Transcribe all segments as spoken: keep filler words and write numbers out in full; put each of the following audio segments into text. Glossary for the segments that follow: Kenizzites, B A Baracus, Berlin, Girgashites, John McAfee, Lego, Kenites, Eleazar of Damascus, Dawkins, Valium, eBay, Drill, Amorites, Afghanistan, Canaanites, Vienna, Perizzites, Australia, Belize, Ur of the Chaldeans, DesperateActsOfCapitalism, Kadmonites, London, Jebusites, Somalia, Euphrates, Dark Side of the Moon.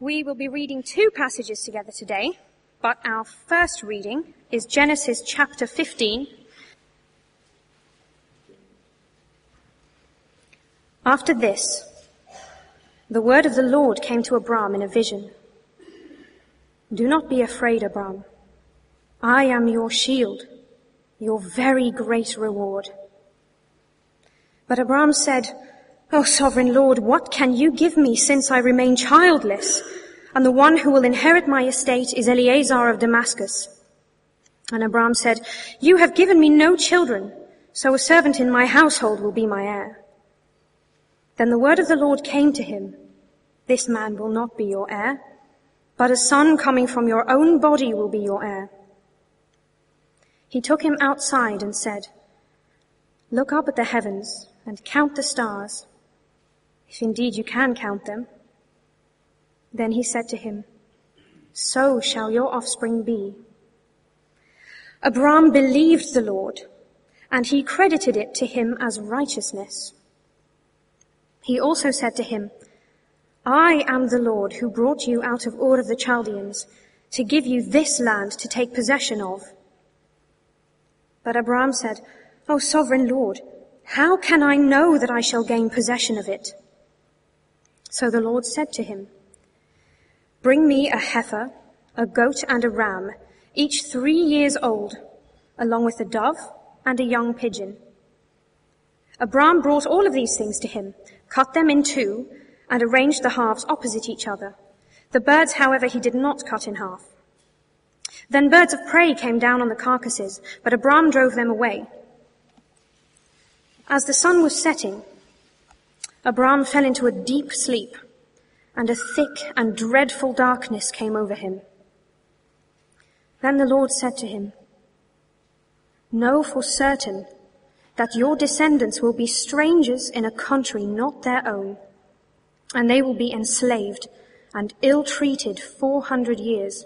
We will be reading two passages together today, but our first reading is Genesis chapter fifteen. After this, the word of the Lord came to Abram in a vision. Do not be afraid, Abram. I am your shield, your very great reward. But Abram said, O sovereign Lord, what can you give me since I remain childless? And the one who will inherit my estate is Eleazar of Damascus. And Abram said, You have given me no children, so a servant in my household will be my heir. Then the word of the Lord came to him, This man will not be your heir, but a son coming from your own body will be your heir. He took him outside and said, Look up at the heavens and count the stars, if indeed you can count them. Then he said to him, So shall your offspring be. Abram believed the Lord, and he credited it to him as righteousness. He also said to him, I am the Lord who brought you out of Ur of the Chaldeans to give you this land to take possession of. But Abram said, O sovereign Lord, how can I know that I shall gain possession of it? So the Lord said to him, Bring me a heifer, a goat and a ram, each three years old, along with a dove and a young pigeon. Abram brought all of these things to him, cut them in two, and arranged the halves opposite each other. The birds, however, he did not cut in half. Then birds of prey came down on the carcasses, but Abram drove them away. As the sun was setting, Abram fell into a deep sleep, and a thick and dreadful darkness came over him. Then the Lord said to him, Know for certain that your descendants will be strangers in a country not their own, and they will be enslaved and ill-treated four hundred years.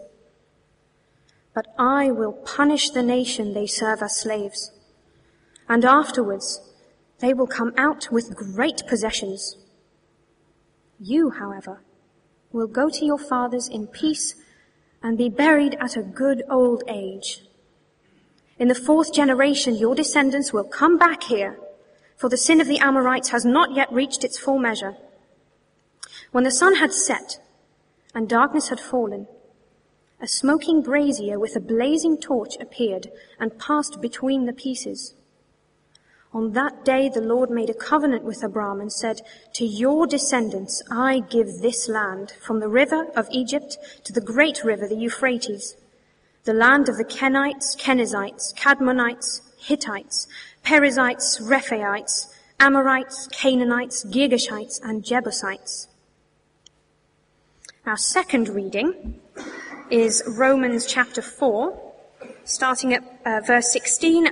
But I will punish the nation they serve as slaves, and afterwards they will come out with great possessions. You, however, will go to your fathers in peace and be buried at a good old age. In the fourth generation, your descendants will come back here, for the sin of the Amorites has not yet reached its full measure. When the sun had set and darkness had fallen, a smoking brazier with a blazing torch appeared and passed between the pieces. On that day the Lord made a covenant with Abram and said, To your descendants I give this land, from the river of Egypt to the great river, the Euphrates, the land of the Kenites, Kenizzites, Kadmonites, Hittites, Perizzites, Rephaites, Amorites, Canaanites, Girgashites, and Jebusites. Our second reading is Romans chapter four, starting at uh, verse sixteen.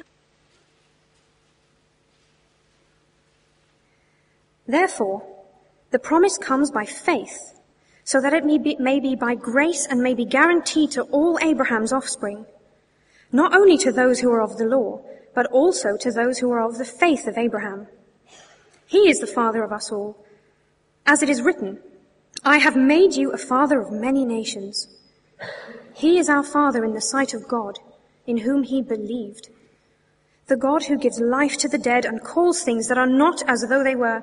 Therefore, the promise comes by faith, so that it may be, may be by grace and may be guaranteed to all Abraham's offspring, not only to those who are of the law, but also to those who are of the faith of Abraham. He is the father of us all. As it is written, I have made you a father of many nations. He is our father in the sight of God, in whom he believed, the God who gives life to the dead and calls things that are not as though they were.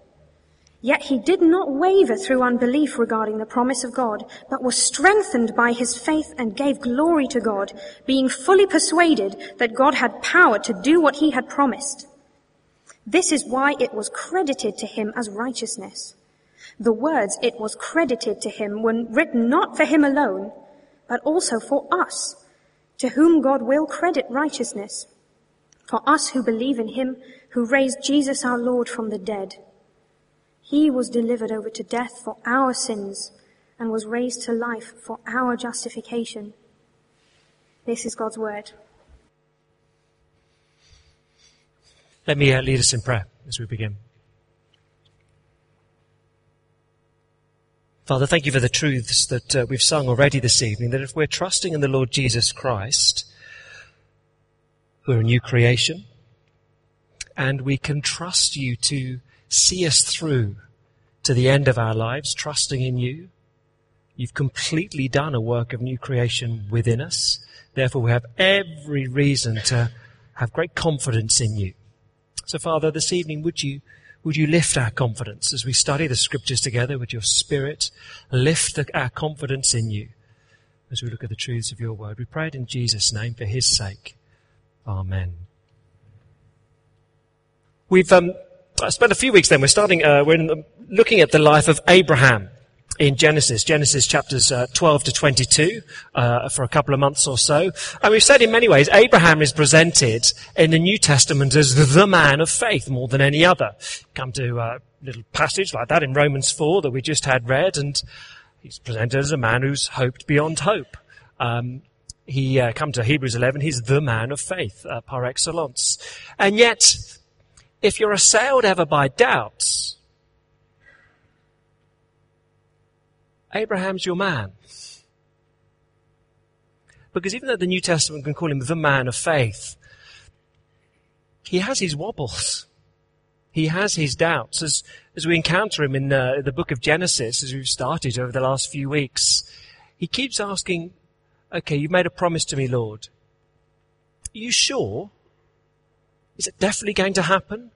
Yet he did not waver through unbelief regarding the promise of God, but was strengthened by his faith and gave glory to God, being fully persuaded that God had power to do what he had promised. This is why it was credited to him as righteousness. The words "it was credited to him" were written not for him alone, but also for us, to whom God will credit righteousness, for us who believe in him who raised Jesus our Lord from the dead. He was delivered over to death for our sins and was raised to life for our justification. This is God's word. Let me uh, lead us in prayer as we begin. Father, thank you for the truths that uh, we've sung already this evening, that if we're trusting in the Lord Jesus Christ, we're a new creation, and we can trust you to see us through to the end of our lives, trusting in you. You've completely done a work of new creation within us. Therefore, we have every reason to have great confidence in you. So, Father, this evening, would you would you lift our confidence as we study the Scriptures together with your Spirit? Lift the, our confidence in you as we look at the truths of your word. We pray it in Jesus' name for his sake. Amen. We've um, spent a few weeks then. We're starting, uh, we're in the, looking at the life of Abraham in Genesis, Genesis chapters uh, twelve to twenty-two uh, for a couple of months or so. And we've said in many ways, Abraham is presented in the New Testament as the man of faith more than any other. Come to a little passage like that in Romans four that we just had read, and he's presented as a man who's hoped beyond hope. Um, he uh, come to Hebrews eleven, he's the man of faith uh, par excellence. And yet, if you're assailed ever by doubts, Abraham's your man. Because even though the New Testament can call him the man of faith, he has his wobbles. He has his doubts. As, as we encounter him in uh, the book of Genesis, as we've started over the last few weeks, he keeps asking, okay, you've made a promise to me, Lord. Are you sure? Is it definitely going to happen?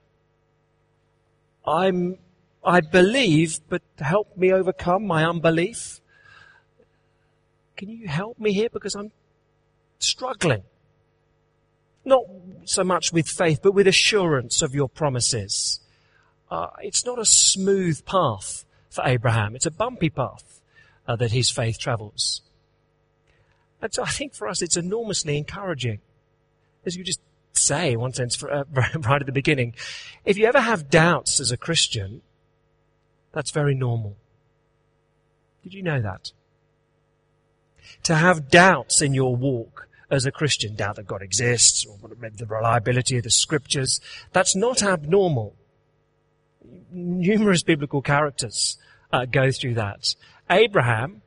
I'm... I believe, but help me overcome my unbelief. Can you help me here? Because I'm struggling. Not so much with faith, but with assurance of your promises. Uh, it's not a smooth path for Abraham. It's a bumpy path uh, that his faith travels. And so I think for us it's enormously encouraging. As you just say, in one sense, for, uh, right at the beginning, if you ever have doubts as a Christian, that's very normal. Did you know that? To have doubts in your walk as a Christian, doubt that God exists, or the reliability of the Scriptures, that's not abnormal. Numerous biblical characters uh, go through that. Abraham,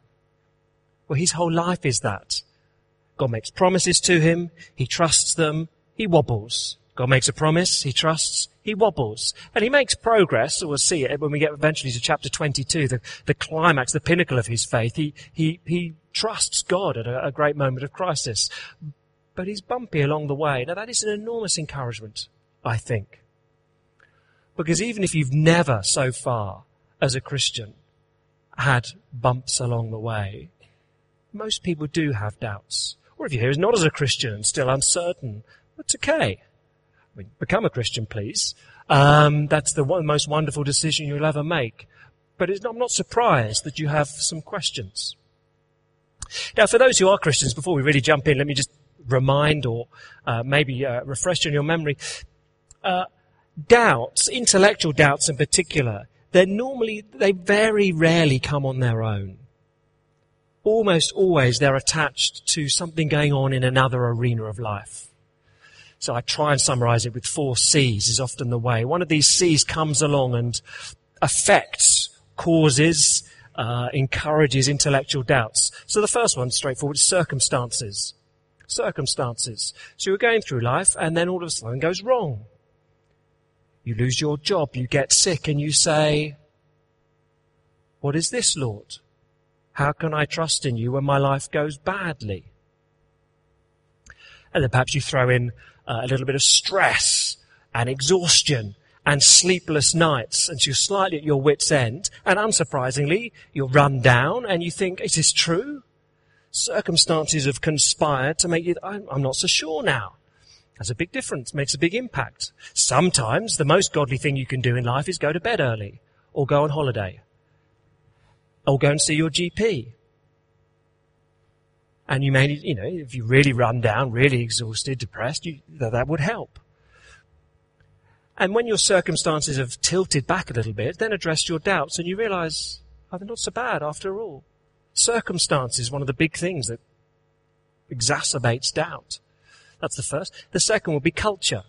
well, his whole life is that. God makes promises to him, he trusts them, he wobbles. God makes a promise, he trusts, he wobbles. And he makes progress, so we'll see it when we get eventually to chapter twenty-two, the, the climax, the pinnacle of his faith. He he he trusts God at a, a great moment of crisis. But he's bumpy along the way. Now that is an enormous encouragement, I think. Because even if you've never so far as a Christian had bumps along the way, most people do have doubts. Or if you're here not as a Christian and still uncertain, that's okay. Become a Christian, please. Um, that's the one, most wonderful decision you'll ever make. But it's not, I'm not surprised that you have some questions. Now, for those who are Christians, before we really jump in, let me just remind or uh, maybe uh, refresh on your memory. Uh, doubts, intellectual doubts in particular, they're normally, they very rarely come on their own. Almost always they're attached to something going on in another arena of life. So I try and summarize it with four C's is often the way. One of these C's comes along and affects, causes, uh, encourages intellectual doubts. So the first one's straightforward, is circumstances. Circumstances. So you're going through life and then all of a sudden goes wrong. You lose your job, you get sick, and you say, what is this, Lord? How can I trust in you when my life goes badly? And then perhaps you throw in Uh, a little bit of stress and exhaustion and sleepless nights, and so you're slightly at your wit's end, and unsurprisingly, you're run down, and you think, is this true? Circumstances have conspired to make you, I'm, I'm not so sure now. That's a big difference, makes a big impact. Sometimes the most godly thing you can do in life is go to bed early, or go on holiday, or go and see your G P. And you may, you know, if you really run down, really exhausted, depressed, you, that would help. And when your circumstances have tilted back a little bit, then address your doubts and you realize, oh, they're not so bad after all. Circumstances, one of the big things that exacerbates doubt. That's the first. The second will be culture.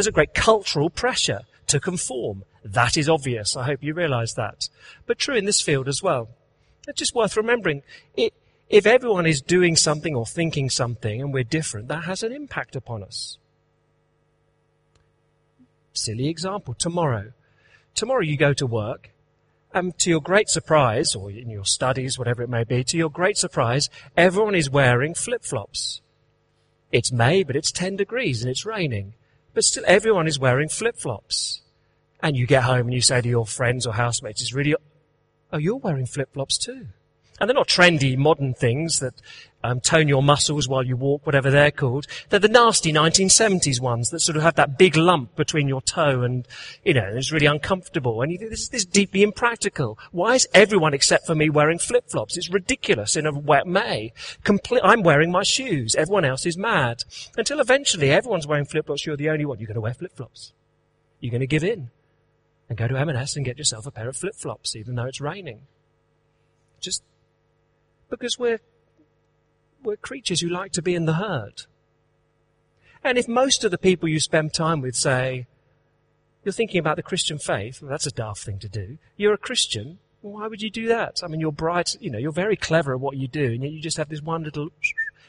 There's a great cultural pressure to conform. That is obvious. I hope you realise that. But true in this field as well. It's just worth remembering. It, if everyone is doing something or thinking something and we're different, that has an impact upon us. Silly example, tomorrow. Tomorrow you go to work, and to your great surprise, or in your studies, whatever it may be, to your great surprise, everyone is wearing flip-flops. It's May, but it's ten degrees and it's raining. But still, everyone is wearing flip-flops. And you get home and you say to your friends or housemates, it's really, oh, you're wearing flip-flops too. And they're not trendy modern things that um, tone your muscles while you walk, whatever they're called. They're the nasty nineteen seventies ones that sort of have that big lump between your toe and, you know, it's really uncomfortable. And you think, this, this is deeply impractical. Why is everyone except for me wearing flip-flops? It's ridiculous in a wet May. Comple- I'm wearing my shoes. Everyone else is mad. Until eventually everyone's wearing flip-flops. You're the only one. You're going to wear flip-flops. You're going to give in and go to M and S and get yourself a pair of flip-flops, even though it's raining. Just because we're we're creatures who like to be in the herd. And if most of the people you spend time with say, you're thinking about the Christian faith, well, that's a daft thing to do. You're a Christian. Well, why would you do that? I mean, you're bright, you know, you're very clever at what you do, and yet you just have this one little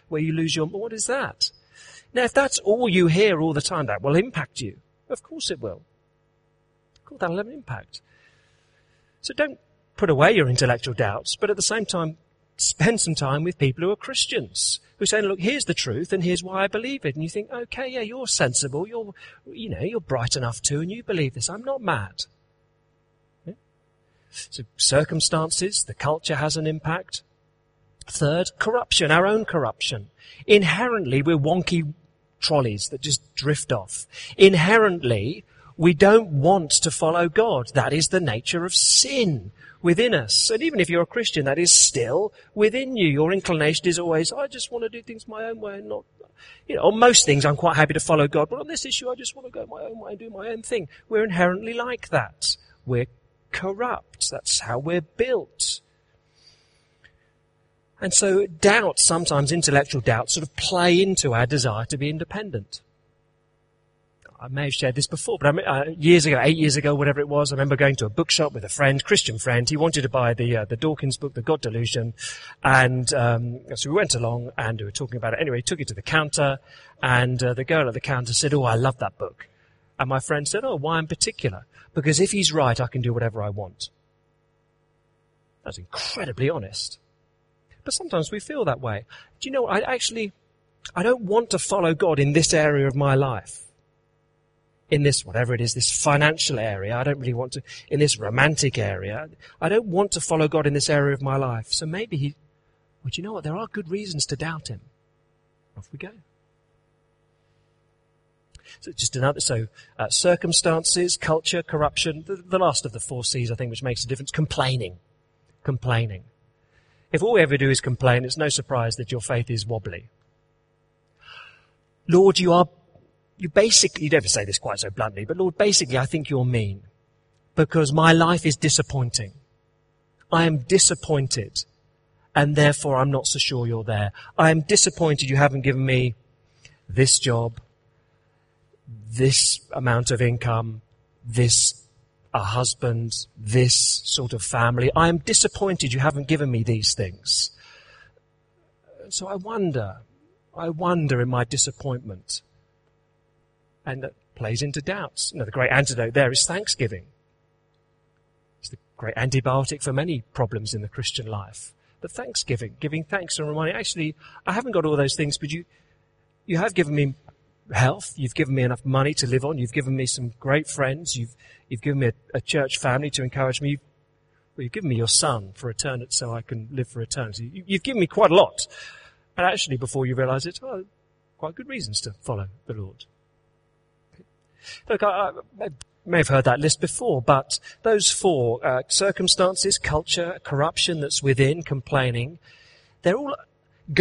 where you lose your, what is that? Now, if that's all you hear all the time, that will impact you. Of course it will. That'll have an impact. So don't put away your intellectual doubts, but at the same time, spend some time with people who are Christians, who say, look, here's the truth and here's why I believe it. And you think, okay, yeah, you're sensible, you're, you know, you're bright enough too, and you believe this. I'm not mad. Yeah? So circumstances, the culture has an impact. Third, corruption, our own corruption. Inherently, we're wonky trolleys that just drift off. Inherently, we don't want to follow God. That is the nature of sin within us. And even if you're a Christian, that is still within you. Your inclination is always, I just want to do things my own way. And not, you know, on most things, I'm quite happy to follow God. But on this issue, I just want to go my own way and do my own thing. We're inherently like that. We're corrupt. That's how we're built. And so doubt, sometimes intellectual doubt, sort of play into our desire to be independent. I may have shared this before, but I mean, uh, years ago, eight years ago, whatever it was, I remember going to a bookshop with a friend, Christian friend. He wanted to buy the uh, the Dawkins book, The God Delusion, and um, so we went along and we were talking about it. Anyway, he took it to the counter, and uh, the girl at the counter said, "Oh, I love that book." And my friend said, "Oh, why in particular?" "Because if he's right, I can do whatever I want." That's incredibly honest, but sometimes we feel that way. Do you know? I actually, I don't want to follow God in this area of my life. In this, whatever it is, this financial area, I don't really want to, in this romantic area, I don't want to follow God in this area of my life. So maybe he, well, do you know what? There are good reasons to doubt him. Off we go. So just another, so uh, circumstances, culture, corruption, the, the last of the four C's, I think, which makes a difference, complaining. Complaining. If all we ever do is complain, it's no surprise that your faith is wobbly. Lord, you are You basically, you'd never say this quite so bluntly, but Lord, basically I think you're mean because my life is disappointing. I am disappointed and therefore I'm not so sure you're there. I am disappointed you haven't given me this job, this amount of income, this a husband, this sort of family. I am disappointed you haven't given me these things. So I wonder, I wonder in my disappointment. And that plays into doubts. You know, the great antidote there is thanksgiving. It's the great antibiotic for many problems in the Christian life. But thanksgiving, giving thanks and reminding, actually, I haven't got all those things, but you you have given me health, you've given me enough money to live on, you've given me some great friends, you've you've given me a, a church family to encourage me, you've, well, you've given me your son for eternity so I can live for eternity. You, you've given me quite a lot. And actually, before you realise it, oh, quite good reasons to follow the Lord. Look, I, I may have heard that list before, but those four, uh, circumstances, culture, corruption that's within, complaining, they're all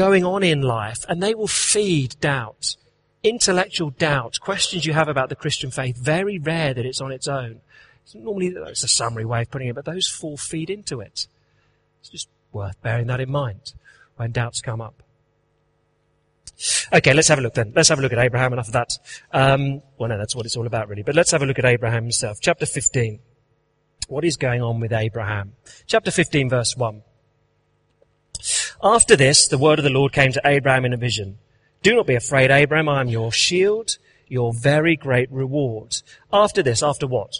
going on in life and they will feed doubt. Intellectual doubt, questions you have about the Christian faith, very rare that it's on its own. It's normally, it's a summary way of putting it, but those four feed into it. It's just worth bearing that in mind when doubts come up. Okay, let's have a look then. Let's have a look at Abraham. Enough of that. Um, well, no, that's what it's all about, really. But let's have a look at Abraham himself. Chapter fifteen. What is going on with Abraham? Chapter fifteen, verse one. After this, the word of the Lord came to Abraham in a vision. Do not be afraid, Abraham. I am your shield, your very great reward. After this, after what?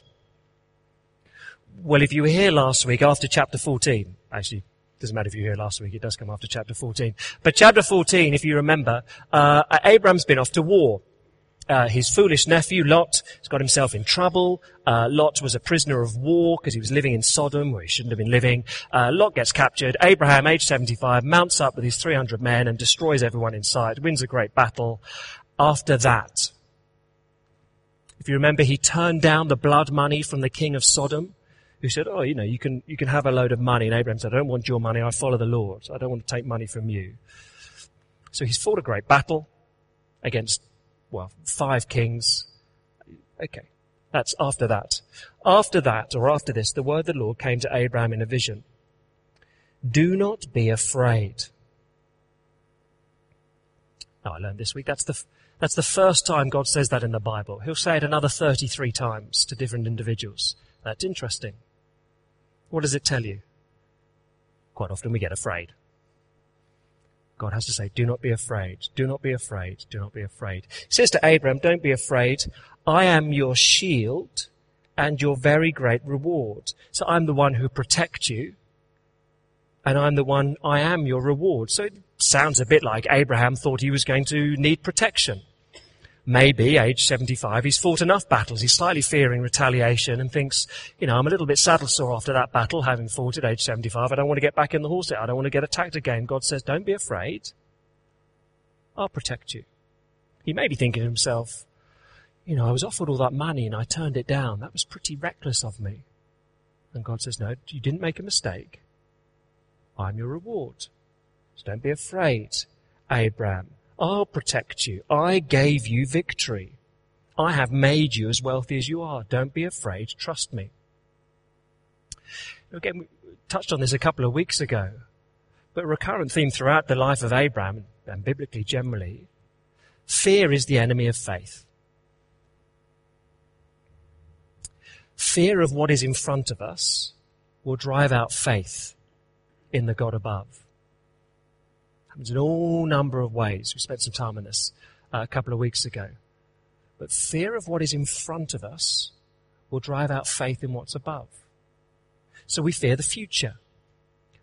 Well, if you were here last week, after chapter fourteen, actually, doesn't matter if you were here last week, it does come after chapter fourteen. But chapter fourteen, if you remember, uh, Abraham's been off to war. Uh, his foolish nephew, Lot, has got himself in trouble. Uh, Lot was a prisoner of war because he was living in Sodom, where he shouldn't have been living. Uh, Lot gets captured. Abraham, age seventy-five, mounts up with his three hundred men and destroys everyone in sight, wins a great battle. After that, if you remember, he turned down the blood money from the king of Sodom, who said, oh, you know, you can you can have a load of money. And Abraham said, I don't want your money. I follow the Lord. I don't want to take money from you. So he's fought a great battle against, well, five kings. Okay, that's after that. After that, or after this, the word of the Lord came to Abraham in a vision. Do not be afraid. Now, I learned this week, that's the that's the first time God says that in the Bible. He'll say it another thirty-three times to different individuals. That's interesting. What does it tell you? Quite often we get afraid. God has to say, do not be afraid, do not be afraid, do not be afraid. He says to Abraham, don't be afraid. I am your shield and your very great reward. So I'm the one who protects you, and I'm the one, I am your reward. So it sounds a bit like Abraham thought he was going to need protection. Maybe, age seventy-five, he's fought enough battles. He's slightly fearing retaliation and thinks, you know, I'm a little bit saddle-sore after that battle, having fought at age seventy-five. I don't want to get back in the horse. I don't want to get attacked again. God says, don't be afraid. I'll protect you. He may be thinking to himself, you know, I was offered all that money and I turned it down. That was pretty reckless of me. And God says, no, you didn't make a mistake. I'm your reward. So don't be afraid, Abraham. I'll protect you. I gave you victory. I have made you as wealthy as you are. Don't be afraid. Trust me. Again, we touched on this a couple of weeks ago, but a recurrent theme throughout the life of Abraham, and biblically generally, fear is the enemy of faith. Fear of what is in front of us will drive out faith in the God above. Happens in all number of ways. We spent some time on this uh, a couple of weeks ago. But fear of what is in front of us will drive out faith in what's above. So we fear the future.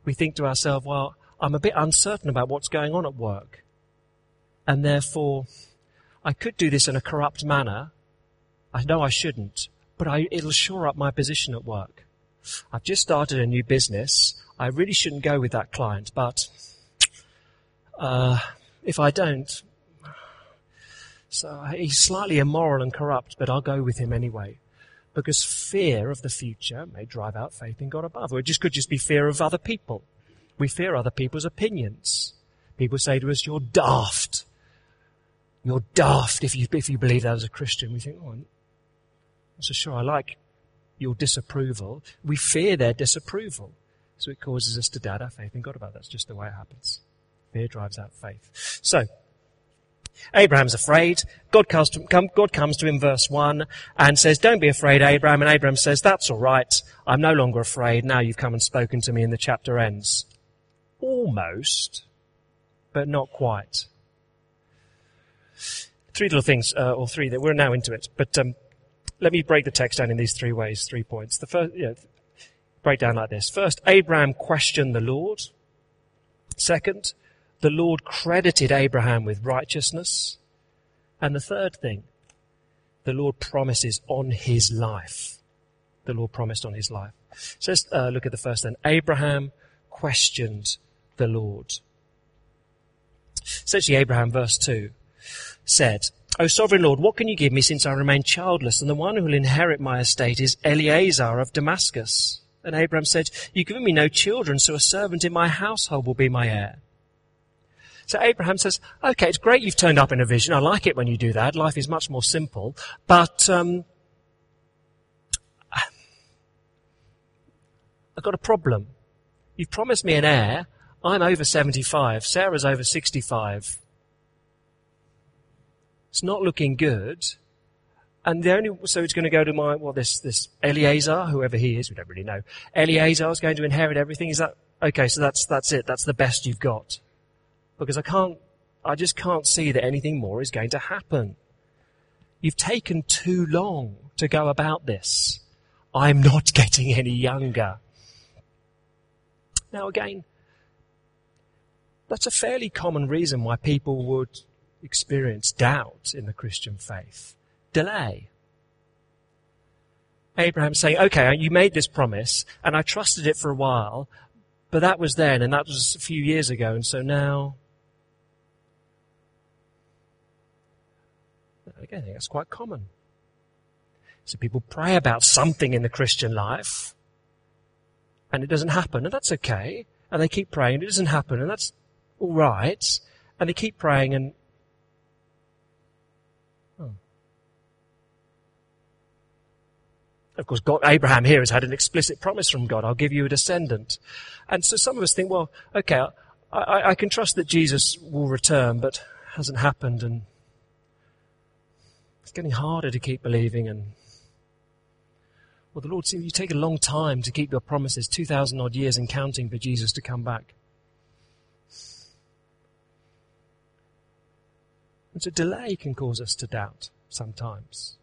We think to ourselves, well, I'm a bit uncertain about what's going on at work, and therefore I could do this in a corrupt manner. I know I shouldn't, but I, it'll shore up my position at work. I've just started a new business. I really shouldn't go with that client, but... Uh, if I don't, so he's slightly immoral and corrupt, but I'll go with him anyway, because fear of the future may drive out faith in God above. Or it just could just be fear of other people. We fear other people's opinions. People say to us, you're daft. You're daft if you, if you believe that as a Christian. We think, oh, I'm not so sure I like your disapproval. We fear their disapproval. So it causes us to doubt our faith in God above. That's just the way it happens. Fear drives out faith. So, Abraham's afraid. God comes, to, come, God comes to him, verse one, and says, don't be afraid, Abraham. And Abraham says, that's all right. I'm no longer afraid. Now you've come and spoken to me, and the chapter ends. Almost, but not quite. Three little things, uh, or three, that we're now into it. But um, let me break the text down in these three ways, three points. The first, you know, break down like this. First, Abraham questioned the Lord. Second, the Lord credited Abraham with righteousness. And the third thing, the Lord promises on his life. The Lord promised on his life. So let's uh, look at the first then. Abraham questioned the Lord. Essentially, Abraham, verse two, said, O sovereign Lord, what can you give me since I remain childless? And the one who will inherit my estate is Eleazar of Damascus. And Abraham said, you've given me no children, so a servant in my household will be my heir. So Abraham says, okay, it's great you've turned up in a vision. I like it when you do that. Life is much more simple. But um, I've got a problem. You've promised me an heir. I'm over seventy-five. Sarah's over sixty-five. It's not looking good. And the only, so it's going to go to my, well, this, this Eleazar, whoever he is, we don't really know. Eleazar is going to inherit everything. Is that, okay, so that's, that's it. That's the best you've got. Because I can't, I just can't see that anything more is going to happen. You've taken too long to go about this. I'm not getting any younger. Now again, that's a fairly common reason why people would experience doubt in the Christian faith. Delay. Abraham's saying, okay, you made this promise and I trusted it for a while, but that was then and that was a few years ago, and so now again, I think that's quite common. So people pray about something in the Christian life and it doesn't happen, and that's okay, and they keep praying, it doesn't happen, and that's all right, and they keep praying and of course, God, Abraham here has had an explicit promise from God, I'll give you a descendant. And so some of us think, well, okay, I, I can trust that Jesus will return, but hasn't happened, and it's getting harder to keep believing. And well, the Lord seems you take a long time to keep your promises, two thousand odd years and counting for Jesus to come back. And so delay can cause us to doubt sometimes.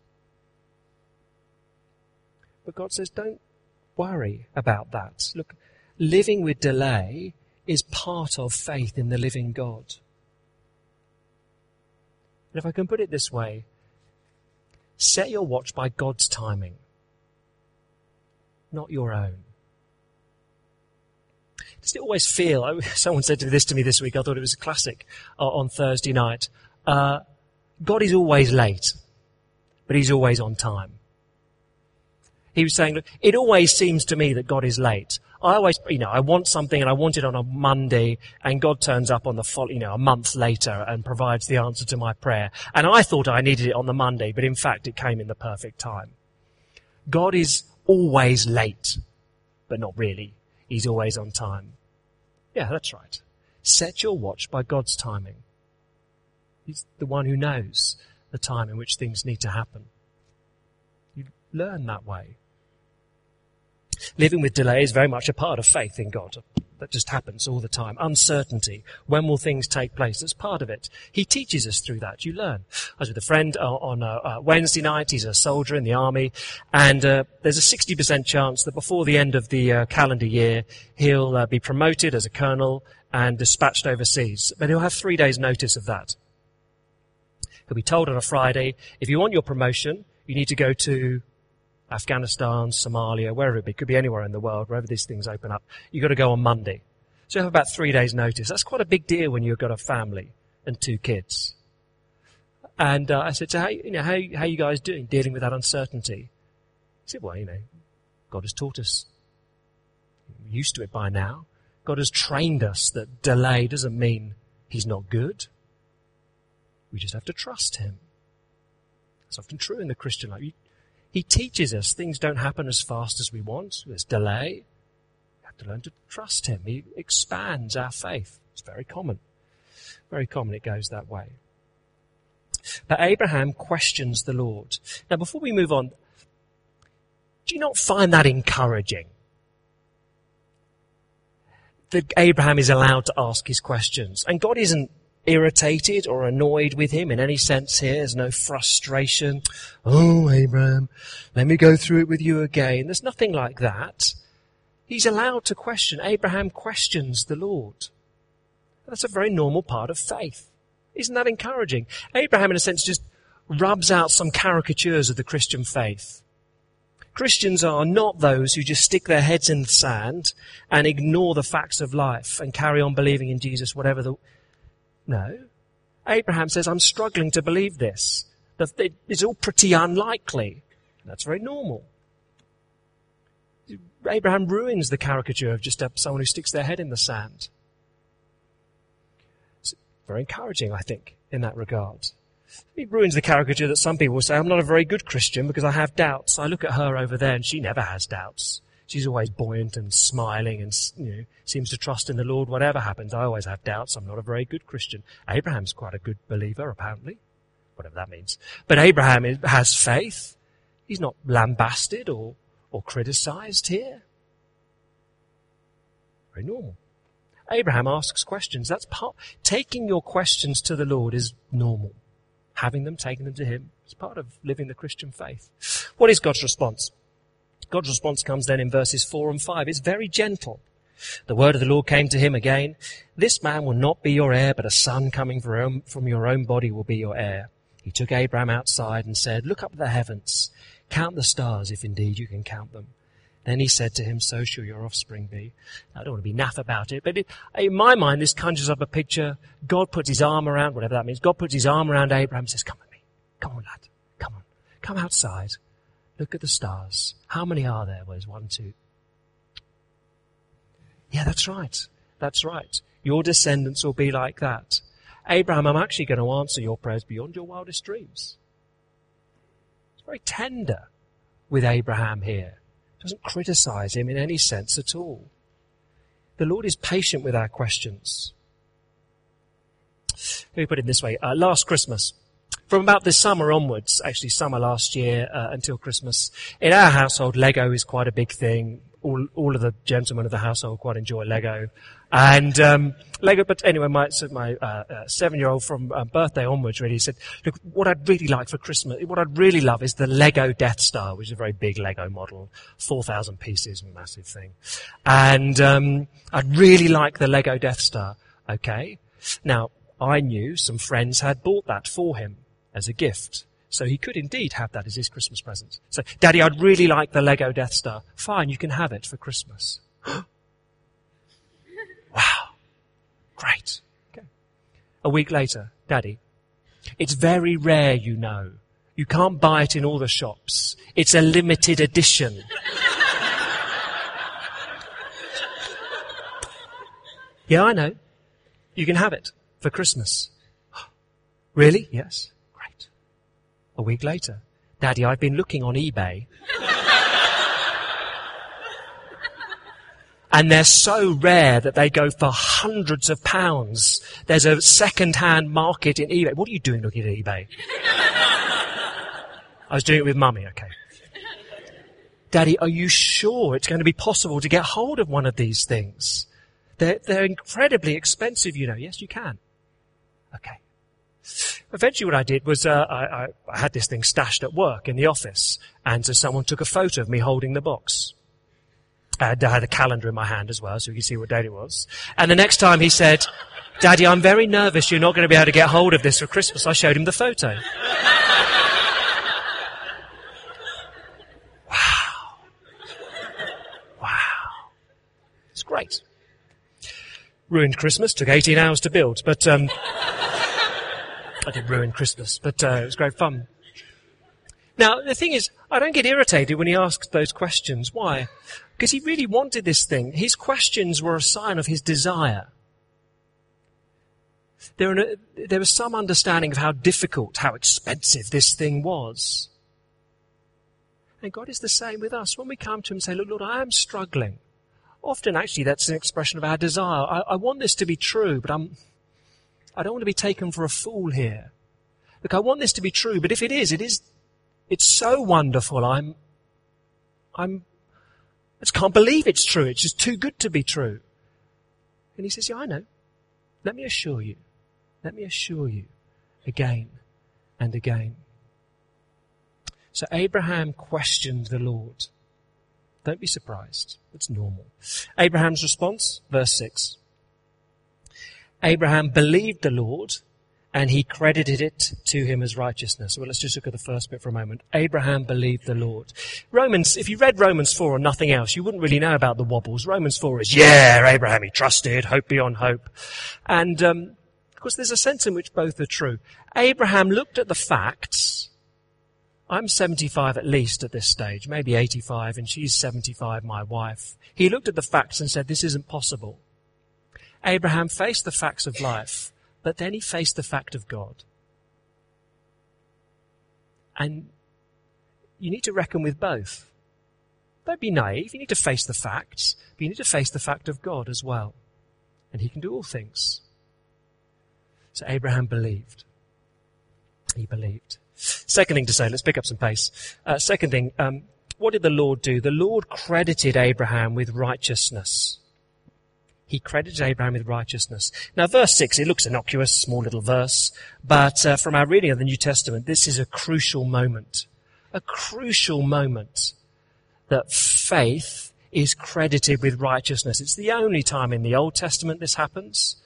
But God says, don't worry about that. Look, living with delay is part of faith in the living God. And if I can put it this way, set your watch by God's timing, not your own. Does it always feel, someone said this to me this week, I thought it was a classic uh, on Thursday night, uh, God is always late, but he's always on time. He was saying, look, it always seems to me that God is late. I always, you know, I want something and I want it on a Monday, and God turns up on the, fol- you know, a month later and provides the answer to my prayer. And I thought I needed it on the Monday, but in fact it came in the perfect time. God is always late, but not really. He's always on time. Yeah, that's right. Set your watch by God's timing. He's the one who knows the time in which things need to happen. You learn that way. Living with delay is very much a part of faith in God. That just happens all the time. Uncertainty. When will things take place? That's part of it. He teaches us through that. You learn. I was with a friend on a Wednesday night. He's a soldier in the army. And uh, there's a sixty percent chance that before the end of the uh, calendar year, he'll uh, be promoted as a colonel and dispatched overseas. But he'll have three days' notice of that. He'll be told on a Friday, if you want your promotion, you need to go to Afghanistan, Somalia, wherever it be. It could be anywhere in the world, wherever these things open up. You've got to go on Monday. So you have about three days' notice. That's quite a big deal when you've got a family and two kids. And uh, I said, so how, you know, how, how are you guys doing, dealing with that uncertainty? He said, well, you know, God has taught us. We're used to it by now. God has trained us that delay doesn't mean he's not good. We just have to trust him. That's often true in the Christian life. You, He teaches us things don't happen as fast as we want. There's delay. We have to learn to trust him. He expands our faith. It's very common. Very common it goes that way. But Abraham questions the Lord. Now, before we move on, do you not find that encouraging? That Abraham is allowed to ask his questions. And God isn't irritated or annoyed with him in any sense here. There's no frustration. Oh, Abraham, let me go through it with you again. There's nothing like that. He's allowed to question. Abraham questions the Lord. That's a very normal part of faith. Isn't that encouraging? Abraham, in a sense, just rubs out some caricatures of the Christian faith. Christians are not those who just stick their heads in the sand and ignore the facts of life and carry on believing in Jesus, whatever the... No. Abraham says, I'm struggling to believe this. It's all pretty unlikely. That's very normal. Abraham ruins the caricature of just someone who sticks their head in the sand. It's very encouraging, I think, in that regard. He ruins the caricature that some people say, I'm not a very good Christian because I have doubts. I look at her over there and she never has doubts. She's always buoyant and smiling and, you know, seems to trust in the Lord whatever happens. I always have doubts. I'm not a very good Christian. Abraham's quite a good believer, apparently. whatever that means. But Abraham has faith. He's not lambasted or, or criticized here. Very normal. Abraham asks questions. That's part, taking your questions to the Lord is normal. Having them, taking them to him is part of living the Christian faith. What is God's response? God's response comes then in verses four and five. It's very gentle. The word of the Lord came to him again. This man will not be your heir, but a son coming from your own body will be your heir. He took Abraham outside and said, look up at the heavens, count the stars, if indeed you can count them. Then he said to him, so shall your offspring be. Now, I don't want to be naff about it, but it, in my mind, this conjures up a picture. God puts his arm around, whatever that means, God puts his arm around Abraham and says, come with me. Come on, lad. Come on. Come outside. Look at the stars. How many are there? Well, there's one, two. Yeah, that's right. That's right. Your descendants will be like that. Abraham, I'm actually going to answer your prayers beyond your wildest dreams. It's very tender with Abraham here. Doesn't criticize him in any sense at all. The Lord is patient with our questions. Let me put it this way. Uh, last Christmas, from about this summer onwards, actually summer last year uh, until Christmas, in our household, Lego is quite a big thing. All, all of the gentlemen of the household quite enjoy Lego. And um, Lego, but anyway, my, so my uh, uh, seven-year-old from uh, birthday onwards really said, look, what I'd really like for Christmas, what I'd really love is the Lego Death Star, which is a very big Lego model, four thousand pieces, massive thing. And um, I'd really like the Lego Death Star. Okay. Now, I knew some friends had bought that for him as a gift. So he could indeed have that as his Christmas present. So, Daddy, I'd really like the Lego Death Star. Fine, you can have it for Christmas. Wow. Great. Okay. A week later, Daddy, it's very rare, you know. You can't buy it in all the shops. It's a limited edition. Yeah, I know. You can have it for Christmas. Really? Yes. A week later, Daddy, I've been looking on eBay. And they're so rare that they go for hundreds of pounds. There's a second-hand market in eBay. What are you doing looking at eBay? I was doing it with Mummy, okay. Daddy, are you sure it's going to be possible to get hold of one of these things? They're, they're incredibly expensive, you know. Yes, you can. Okay. Eventually what I did was uh, I, I had this thing stashed at work in the office, and so someone took a photo of me holding the box. And I had a calendar in my hand as well, so you could see what date it was. And the next time he said, Daddy, I'm very nervous you're not going to be able to get hold of this for Christmas. I showed him the photo. Wow. Wow. It's great. Ruined Christmas, took eighteen hours to build, but... Um, I did ruin Christmas, but uh, it was great fun. Now, the thing is, I don't get irritated when he asks those questions. Why? Because he really wanted this thing. His questions were a sign of his desire. There, no, there was some understanding of how difficult, how expensive this thing was. And God is the same with us. When we come to him and say, look, Lord, I am struggling. Often, actually, that's an expression of our desire. I, I want this to be true, but I'm... I don't want to be taken for a fool here. Look, I want this to be true, but if it is, it is, it's so wonderful. I'm, I'm, I just can't believe it's true. It's just too good to be true. And he says, yeah, I know. Let me assure you. Let me assure you again and again. So Abraham questioned the Lord. Don't be surprised. It's normal. Abraham's response, verse six. Abraham believed the Lord, and he credited it to him as righteousness. Well, let's just look at the first bit for a moment. Abraham believed the Lord. Romans, if you read Romans four or nothing else, you wouldn't really know about the wobbles. Romans four is, yeah, Abraham, he trusted, hope beyond hope. And, um, of course, there's a sense in which both are true. Abraham looked at the facts. I'm seventy-five at least at this stage, maybe eighty-five, and she's seventy-five, my wife. He looked at the facts and said, this isn't possible. Abraham faced the facts of life, but then he faced the fact of God. And you need to reckon with both. Don't be naive. You need to face the facts, but you need to face the fact of God as well. And he can do all things. So Abraham believed. he believed. Second thing to say, let's pick up some pace. Uh, second thing, um, what did the Lord do? The Lord credited Abraham with righteousness. He credited Abraham with righteousness. Now, verse six, it looks innocuous, small little verse, but uh, from our reading of the New Testament, this is a crucial moment, a crucial moment that faith is credited with righteousness. It's the only time in the Old Testament this happens,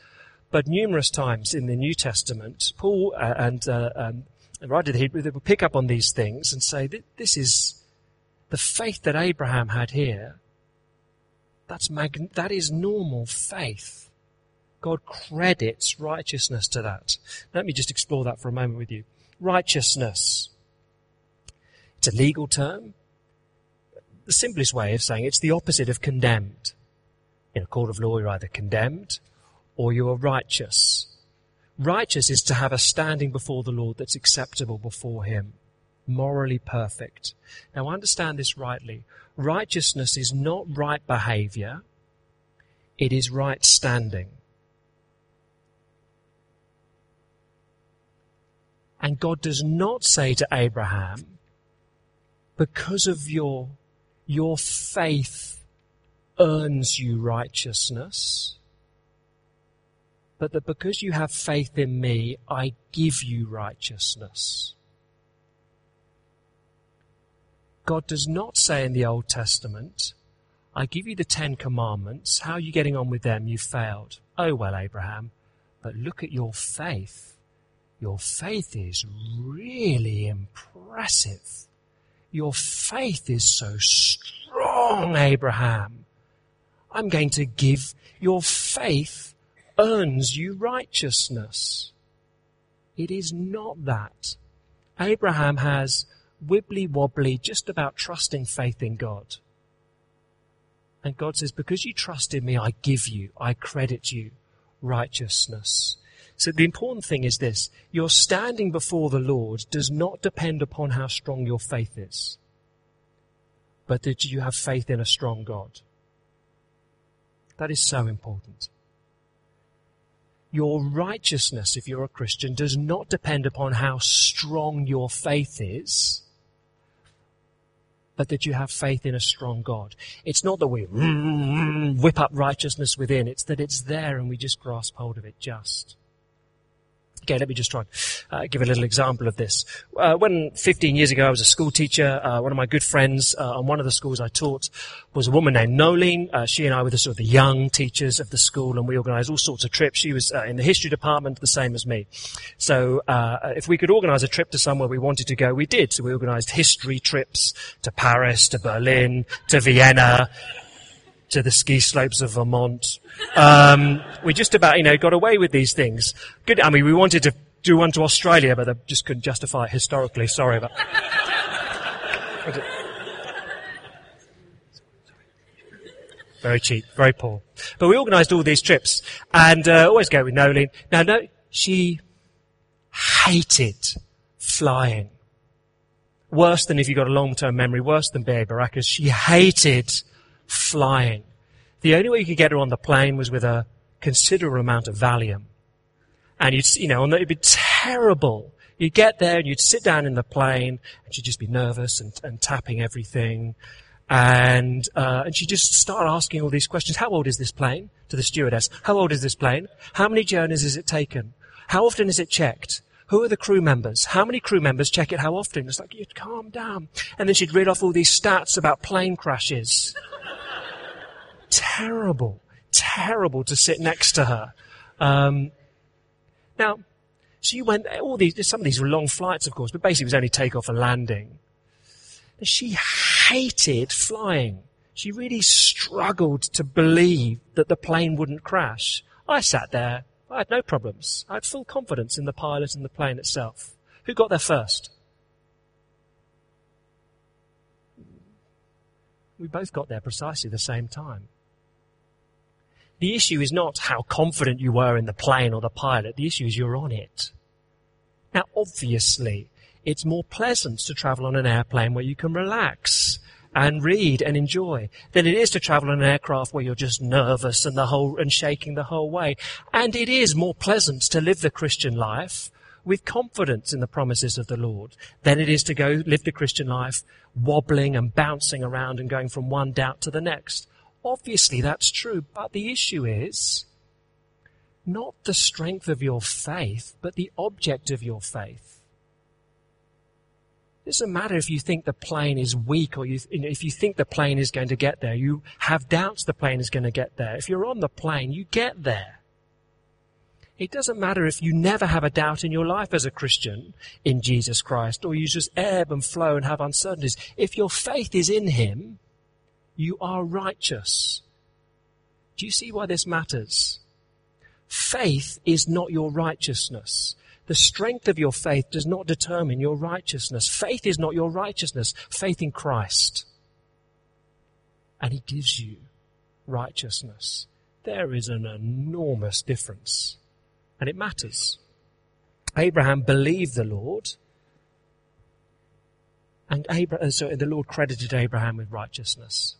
but numerous times in the New Testament, Paul uh, and uh, um, the writer of the Hebrews will pick up on these things and say that this is the faith that Abraham had here. That's mag- that is normal faith. God credits righteousness to that. Let me just explore that for a moment with you. Righteousness. It's a legal term. The simplest way of saying it, it's the opposite of condemned. In a court of law, you're either condemned or you are righteous. Righteous is to have a standing before the Lord that's acceptable before him. Morally perfect. Now understand this rightly. Righteousness is not right behavior, it is right standing. And God does not say to Abraham, because of your, your faith earns you righteousness, but that because you have faith in me, I give you righteousness. God does not say in the Old Testament, I give you the Ten Commandments. How are you getting on with them? You failed. Oh, well, Abraham, but look at your faith. Your faith is really impressive. Your faith is so strong, Abraham. I'm going to give. Your faith earns you righteousness. It is not that. Abraham has wibbly-wobbly, just about trusting faith in God. And God says, because you trust in me, I give you, I credit you righteousness. So the important thing is this, your standing before the Lord does not depend upon how strong your faith is, but that you have faith in a strong God. That is so important. Your righteousness, if you're a Christian, does not depend upon how strong your faith is, but that you have faith in a strong God. It's not that we whip up righteousness within. It's that it's there and we just grasp hold of it just. Okay, let me just try and uh, give a little example of this. Uh, when fifteen years ago I was a school teacher, uh, one of my good friends uh, on one of the schools I taught was a woman named Nolene. Uh, she and I were the sort of the young teachers of the school, and we organised all sorts of trips. She was uh, in the history department, the same as me. So uh, if we could organise a trip to somewhere we wanted to go, we did. So we organised history trips to Paris, to Berlin, to Vienna, to the ski slopes of Vermont. Um, we just about, you know, got away with these things. Good. I mean, we wanted to do one to Australia, but they just couldn't justify it historically. Sorry about that. Very cheap, very poor. But we organised all these trips, and uh, always go with Nolene. Now, no, she hated flying. Worse than if you got a long-term memory, worse than B A Baracus. She hated flying. The only way you could get her on the plane was with a considerable amount of Valium. And you'd, you know, it'd be terrible. You'd get there and you'd sit down in the plane and she'd just be nervous and, and tapping everything. And, uh, and she'd just start asking all these questions. How old is this plane? To the stewardess. How old is this plane? How many journeys is it taken? How often is it checked? Who are the crew members? How many crew members check it? How often? It's like, you'd calm down. And then she'd read off all these stats about plane crashes. Terrible, terrible to sit next to her. Um, now, so you went, all these, some of these were long flights, of course, but basically it was only takeoff and landing. And she hated flying. She really struggled to believe that the plane wouldn't crash. I sat there, I had no problems. I had full confidence in the pilot and the plane itself. Who got there first? We both got there precisely the same time. The issue is not how confident you were in the plane or the pilot. The issue is you're on it. Now, obviously, it's more pleasant to travel on an airplane where you can relax and read and enjoy than it is to travel on an aircraft where you're just nervous and the whole and shaking the whole way. And it is more pleasant to live the Christian life with confidence in the promises of the Lord than it is to go live the Christian life wobbling and bouncing around and going from one doubt to the next. Obviously, that's true, but the issue is not the strength of your faith, but the object of your faith. It doesn't matter if you think the plane is weak or you, you know, if you think the plane is going to get there. You have doubts the plane is going to get there. If you're on the plane, you get there. It doesn't matter if you never have a doubt in your life as a Christian in Jesus Christ, or you just ebb and flow and have uncertainties. If your faith is in him, you are righteous. Do you see why this matters? Faith is not your righteousness. The strength of your faith does not determine your righteousness. Faith is not your righteousness. Faith in Christ. And he gives you righteousness. There is an enormous difference. And it matters. Abraham believed the Lord, and Abraham, so the Lord credited Abraham with righteousness.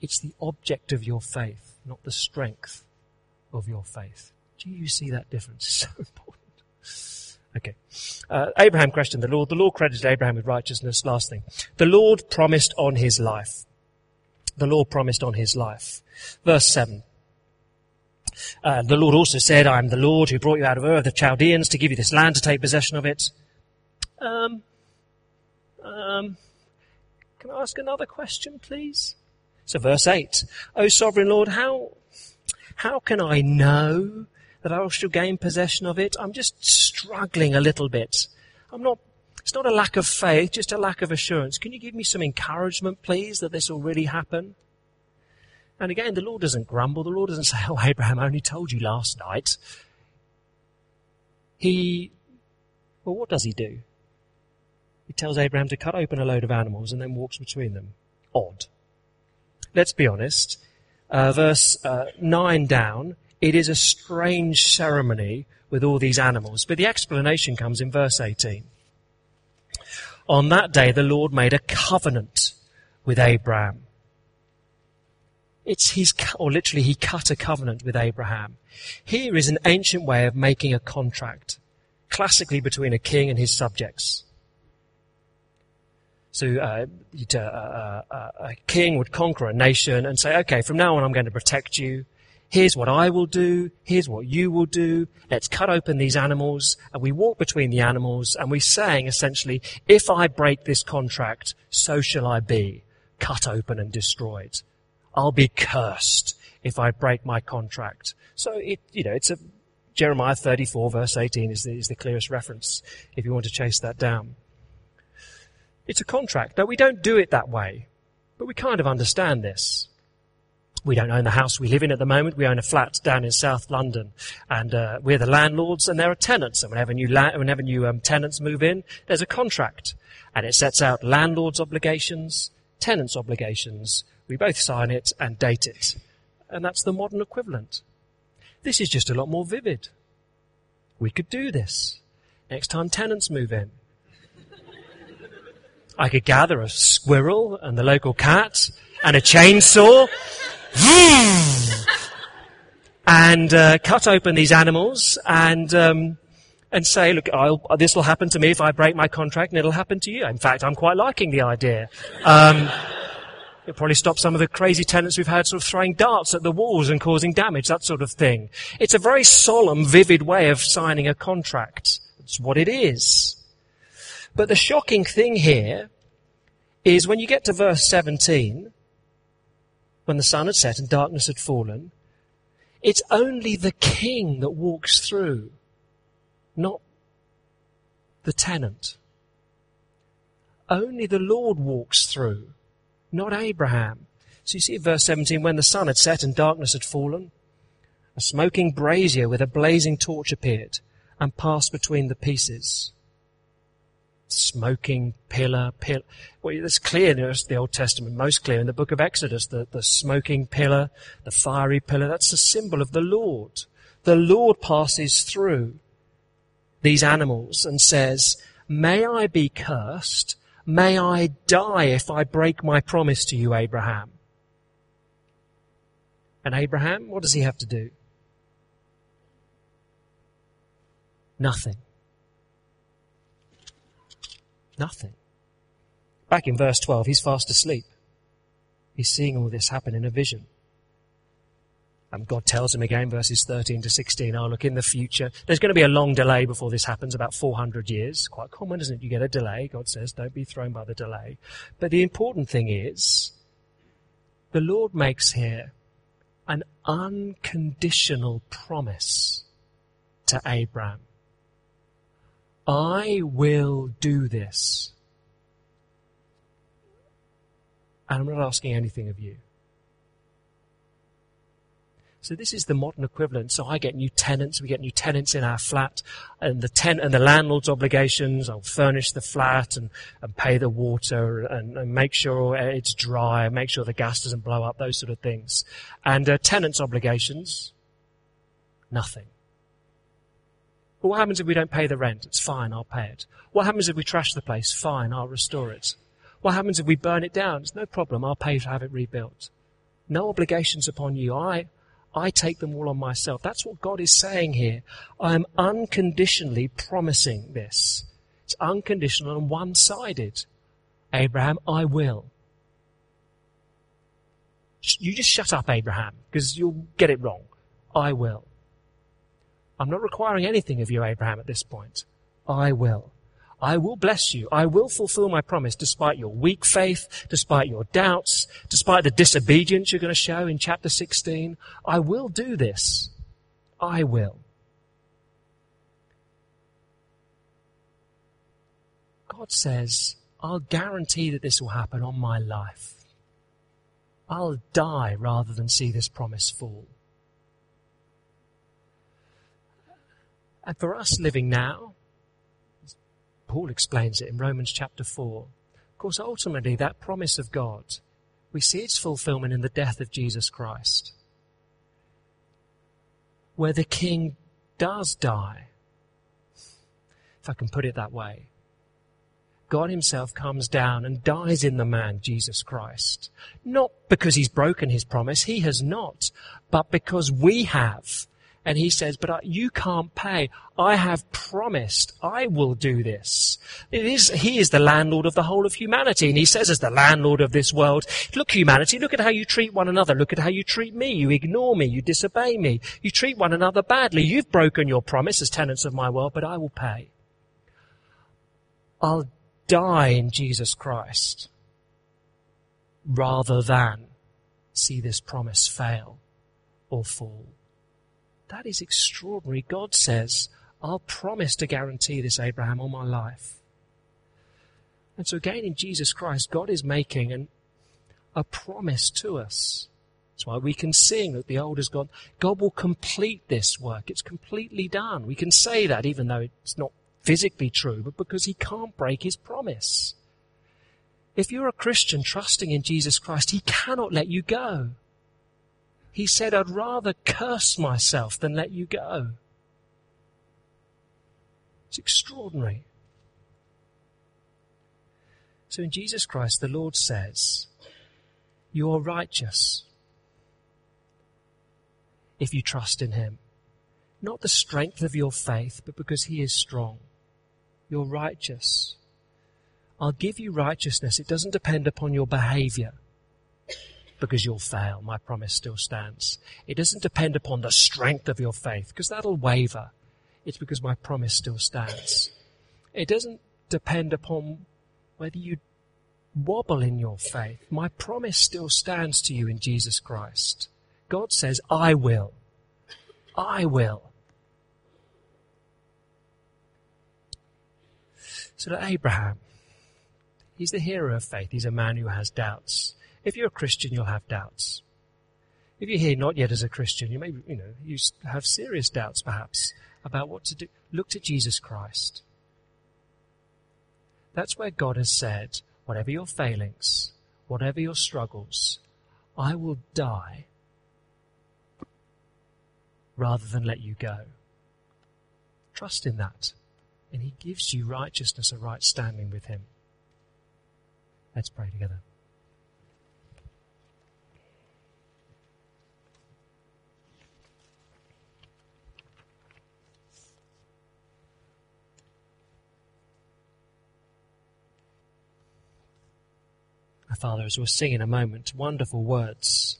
It's the object of your faith, not the strength of your faith. Do you see that difference? It's so important. Okay. Uh, Abraham questioned the Lord. The Lord credited Abraham with righteousness. Last thing. The Lord promised on his life. The Lord promised on his life. Verse seven. Uh, the Lord also said, I am the Lord who brought you out of Ur of the Chaldeans to give you this land to take possession of it. Um, um, can I ask another question, please? So verse eight. O sovereign Lord, how, how can I know that I shall gain possession of it? I'm just struggling a little bit. I'm not, it's not a lack of faith, just a lack of assurance. Can you give me some encouragement, please, that this will really happen? And again, the Lord doesn't grumble. The Lord doesn't say, oh, Abraham, I only told you last night. He, well, what does he do? He tells Abraham to cut open a load of animals and then walks between them. Odd. Let's be honest. Uh, verse uh, nine down, it is a strange ceremony with all these animals. But the explanation comes in verse eighteen. On that day, the Lord made a covenant with Abraham. It's his, or literally, he cut a covenant with Abraham. Here is an ancient way of making a contract, classically between a king and his subjects. So uh, uh, uh, a king would conquer a nation and say, okay, from now on I'm going to protect you. Here's what I will do. Here's what you will do. Let's cut open these animals. And we walk between the animals and we're saying, essentially, if I break this contract, so shall I be, cut open and destroyed. I'll be cursed if I break my contract. So it, you know, it's a Jeremiah thirty-four verse eighteen is the, is the clearest reference if you want to chase that down. It's a contract. Now we don't do it that way, but we kind of understand this. We don't own the house we live in at the moment. We own a flat down in South London, and uh, we're the landlords, and there are tenants. And whenever new, la- whenever new um, tenants move in, there's a contract, and it sets out landlord's obligations, tenants' obligations. We both sign it and date it. And that's the modern equivalent. This is just a lot more vivid. We could do this. Next time tenants move in. I could gather a squirrel and the local cat and a chainsaw and uh, cut open these animals and um, and say, look, I'll, this will happen to me if I break my contract, and it'll happen to you. In fact, I'm quite liking the idea. Um It'll probably stop some of the crazy tenants we've had sort of throwing darts at the walls and causing damage, that sort of thing. It's a very solemn, vivid way of signing a contract. It's what it is. But the shocking thing here is when you get to verse seventeen, when the sun had set and darkness had fallen, it's only the king that walks through, not the tenant. Only the Lord walks through. Not Abraham. So you see verse seventeen, when the sun had set and darkness had fallen, a smoking brazier with a blazing torch appeared and passed between the pieces. Smoking pillar, pillar. Well, it's clear in the Old Testament, most clear in the book of Exodus, the, the smoking pillar, the fiery pillar, that's a symbol of the Lord. The Lord passes through these animals and says, may I be cursed? May I die if I break my promise to you, Abraham. And Abraham, what does he have to do? Nothing. Nothing. Back in verse twelve, he's fast asleep. He's seeing all this happen in a vision. And God tells him again, verses thirteen to sixteen, oh, look, in the future, there's going to be a long delay before this happens, about four hundred years. Quite common, isn't it? You get a delay. God says, don't be thrown by the delay. But the important thing is, the Lord makes here an unconditional promise to Abraham. I will do this. And I'm not asking anything of you. So this is the modern equivalent. So I get new tenants. We get new tenants in our flat, and the ten and the landlord's obligations. I'll furnish the flat and, and pay the water and, and make sure it's dry, make sure the gas doesn't blow up, those sort of things. And uh, tenants' obligations, nothing. But what happens if we don't pay the rent? It's fine. I'll pay it. What happens if we trash the place? Fine. I'll restore it. What happens if we burn it down? It's no problem. I'll pay to have it rebuilt. No obligations upon you. I. I take them all on myself. That's what God is saying here. I am unconditionally promising this. It's unconditional and one-sided. Abraham, I will. You just shut up, Abraham, because you'll get it wrong. I will. I'm not requiring anything of you, Abraham, at this point. I will. I will bless you. I will fulfill my promise despite your weak faith, despite your doubts, despite the disobedience you're going to show in chapter sixteen. I will do this. I will. God says, I'll guarantee that this will happen on my life. I'll die rather than see this promise fall. And for us living now, Paul explains it in Romans chapter four. Of course, ultimately, that promise of God, we see its fulfillment in the death of Jesus Christ, where the king does die, if I can put it that way. God himself comes down and dies in the man, Jesus Christ. Not because he's broken his promise, he has not, but because we have. And he says, but I, you can't pay. I have promised I will do this. It is, he is the landlord of the whole of humanity. And he says, as the landlord of this world, look, humanity, look at how you treat one another. Look at how you treat me. You ignore me. You disobey me. You treat one another badly. You've broken your promise as tenants of my world, but I will pay. I'll die in Jesus Christ rather than see this promise fail or fall. That is extraordinary. God says, I'll promise to guarantee this, Abraham, all my life. And so again, in Jesus Christ, God is making an, a promise to us. That's why we can sing that the old is gone. God will complete this work. It's completely done. We can say that even though it's not physically true, but because he can't break his promise. If you're a Christian trusting in Jesus Christ, he cannot let you go. He said, I'd rather curse myself than let you go. It's extraordinary. So in Jesus Christ, the Lord says, you are righteous if you trust in him. Not the strength of your faith, but because he is strong. You're righteous. I'll give you righteousness. It doesn't depend upon your behavior. Because you'll fail, my promise still stands. It doesn't depend upon the strength of your faith, because that'll waver. It's because my promise still stands. It doesn't depend upon whether you wobble in your faith. My promise still stands to you in Jesus Christ. God says, I will. I will. So that Abraham, he's the hero of faith. He's a man who has doubts. If you're a Christian, you'll have doubts. If you're here not yet as a Christian, you may, you know, you have serious doubts perhaps about what to do. Look to Jesus Christ. That's where God has said, whatever your failings, whatever your struggles, I will die rather than let you go. Trust in that. And he gives you righteousness, a right standing with him. Let's pray together. Father, as we'll see in a moment, wonderful words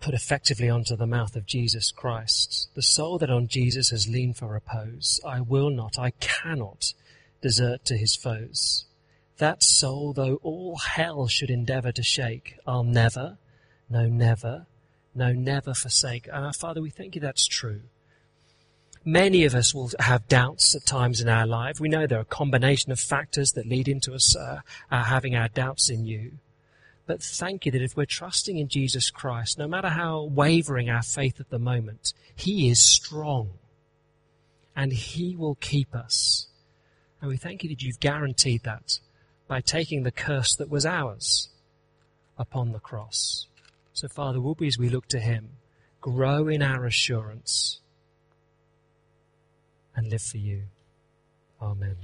put effectively onto the mouth of Jesus Christ. The soul that on Jesus has leaned for repose, I will not, I cannot desert to his foes. That soul, though all hell should endeavour to shake, I'll never, no never, no never forsake. And our Father, we thank you that's true. Many of us will have doubts at times in our life. We know there are a combination of factors that lead into us uh, uh, having our doubts in you. But thank you that if we're trusting in Jesus Christ, no matter how wavering our faith at the moment, he is strong and he will keep us. And we thank you that you've guaranteed that by taking the curse that was ours upon the cross. So, Father, we'll be, as we look to him, grow in our assurance and live for you. Amen.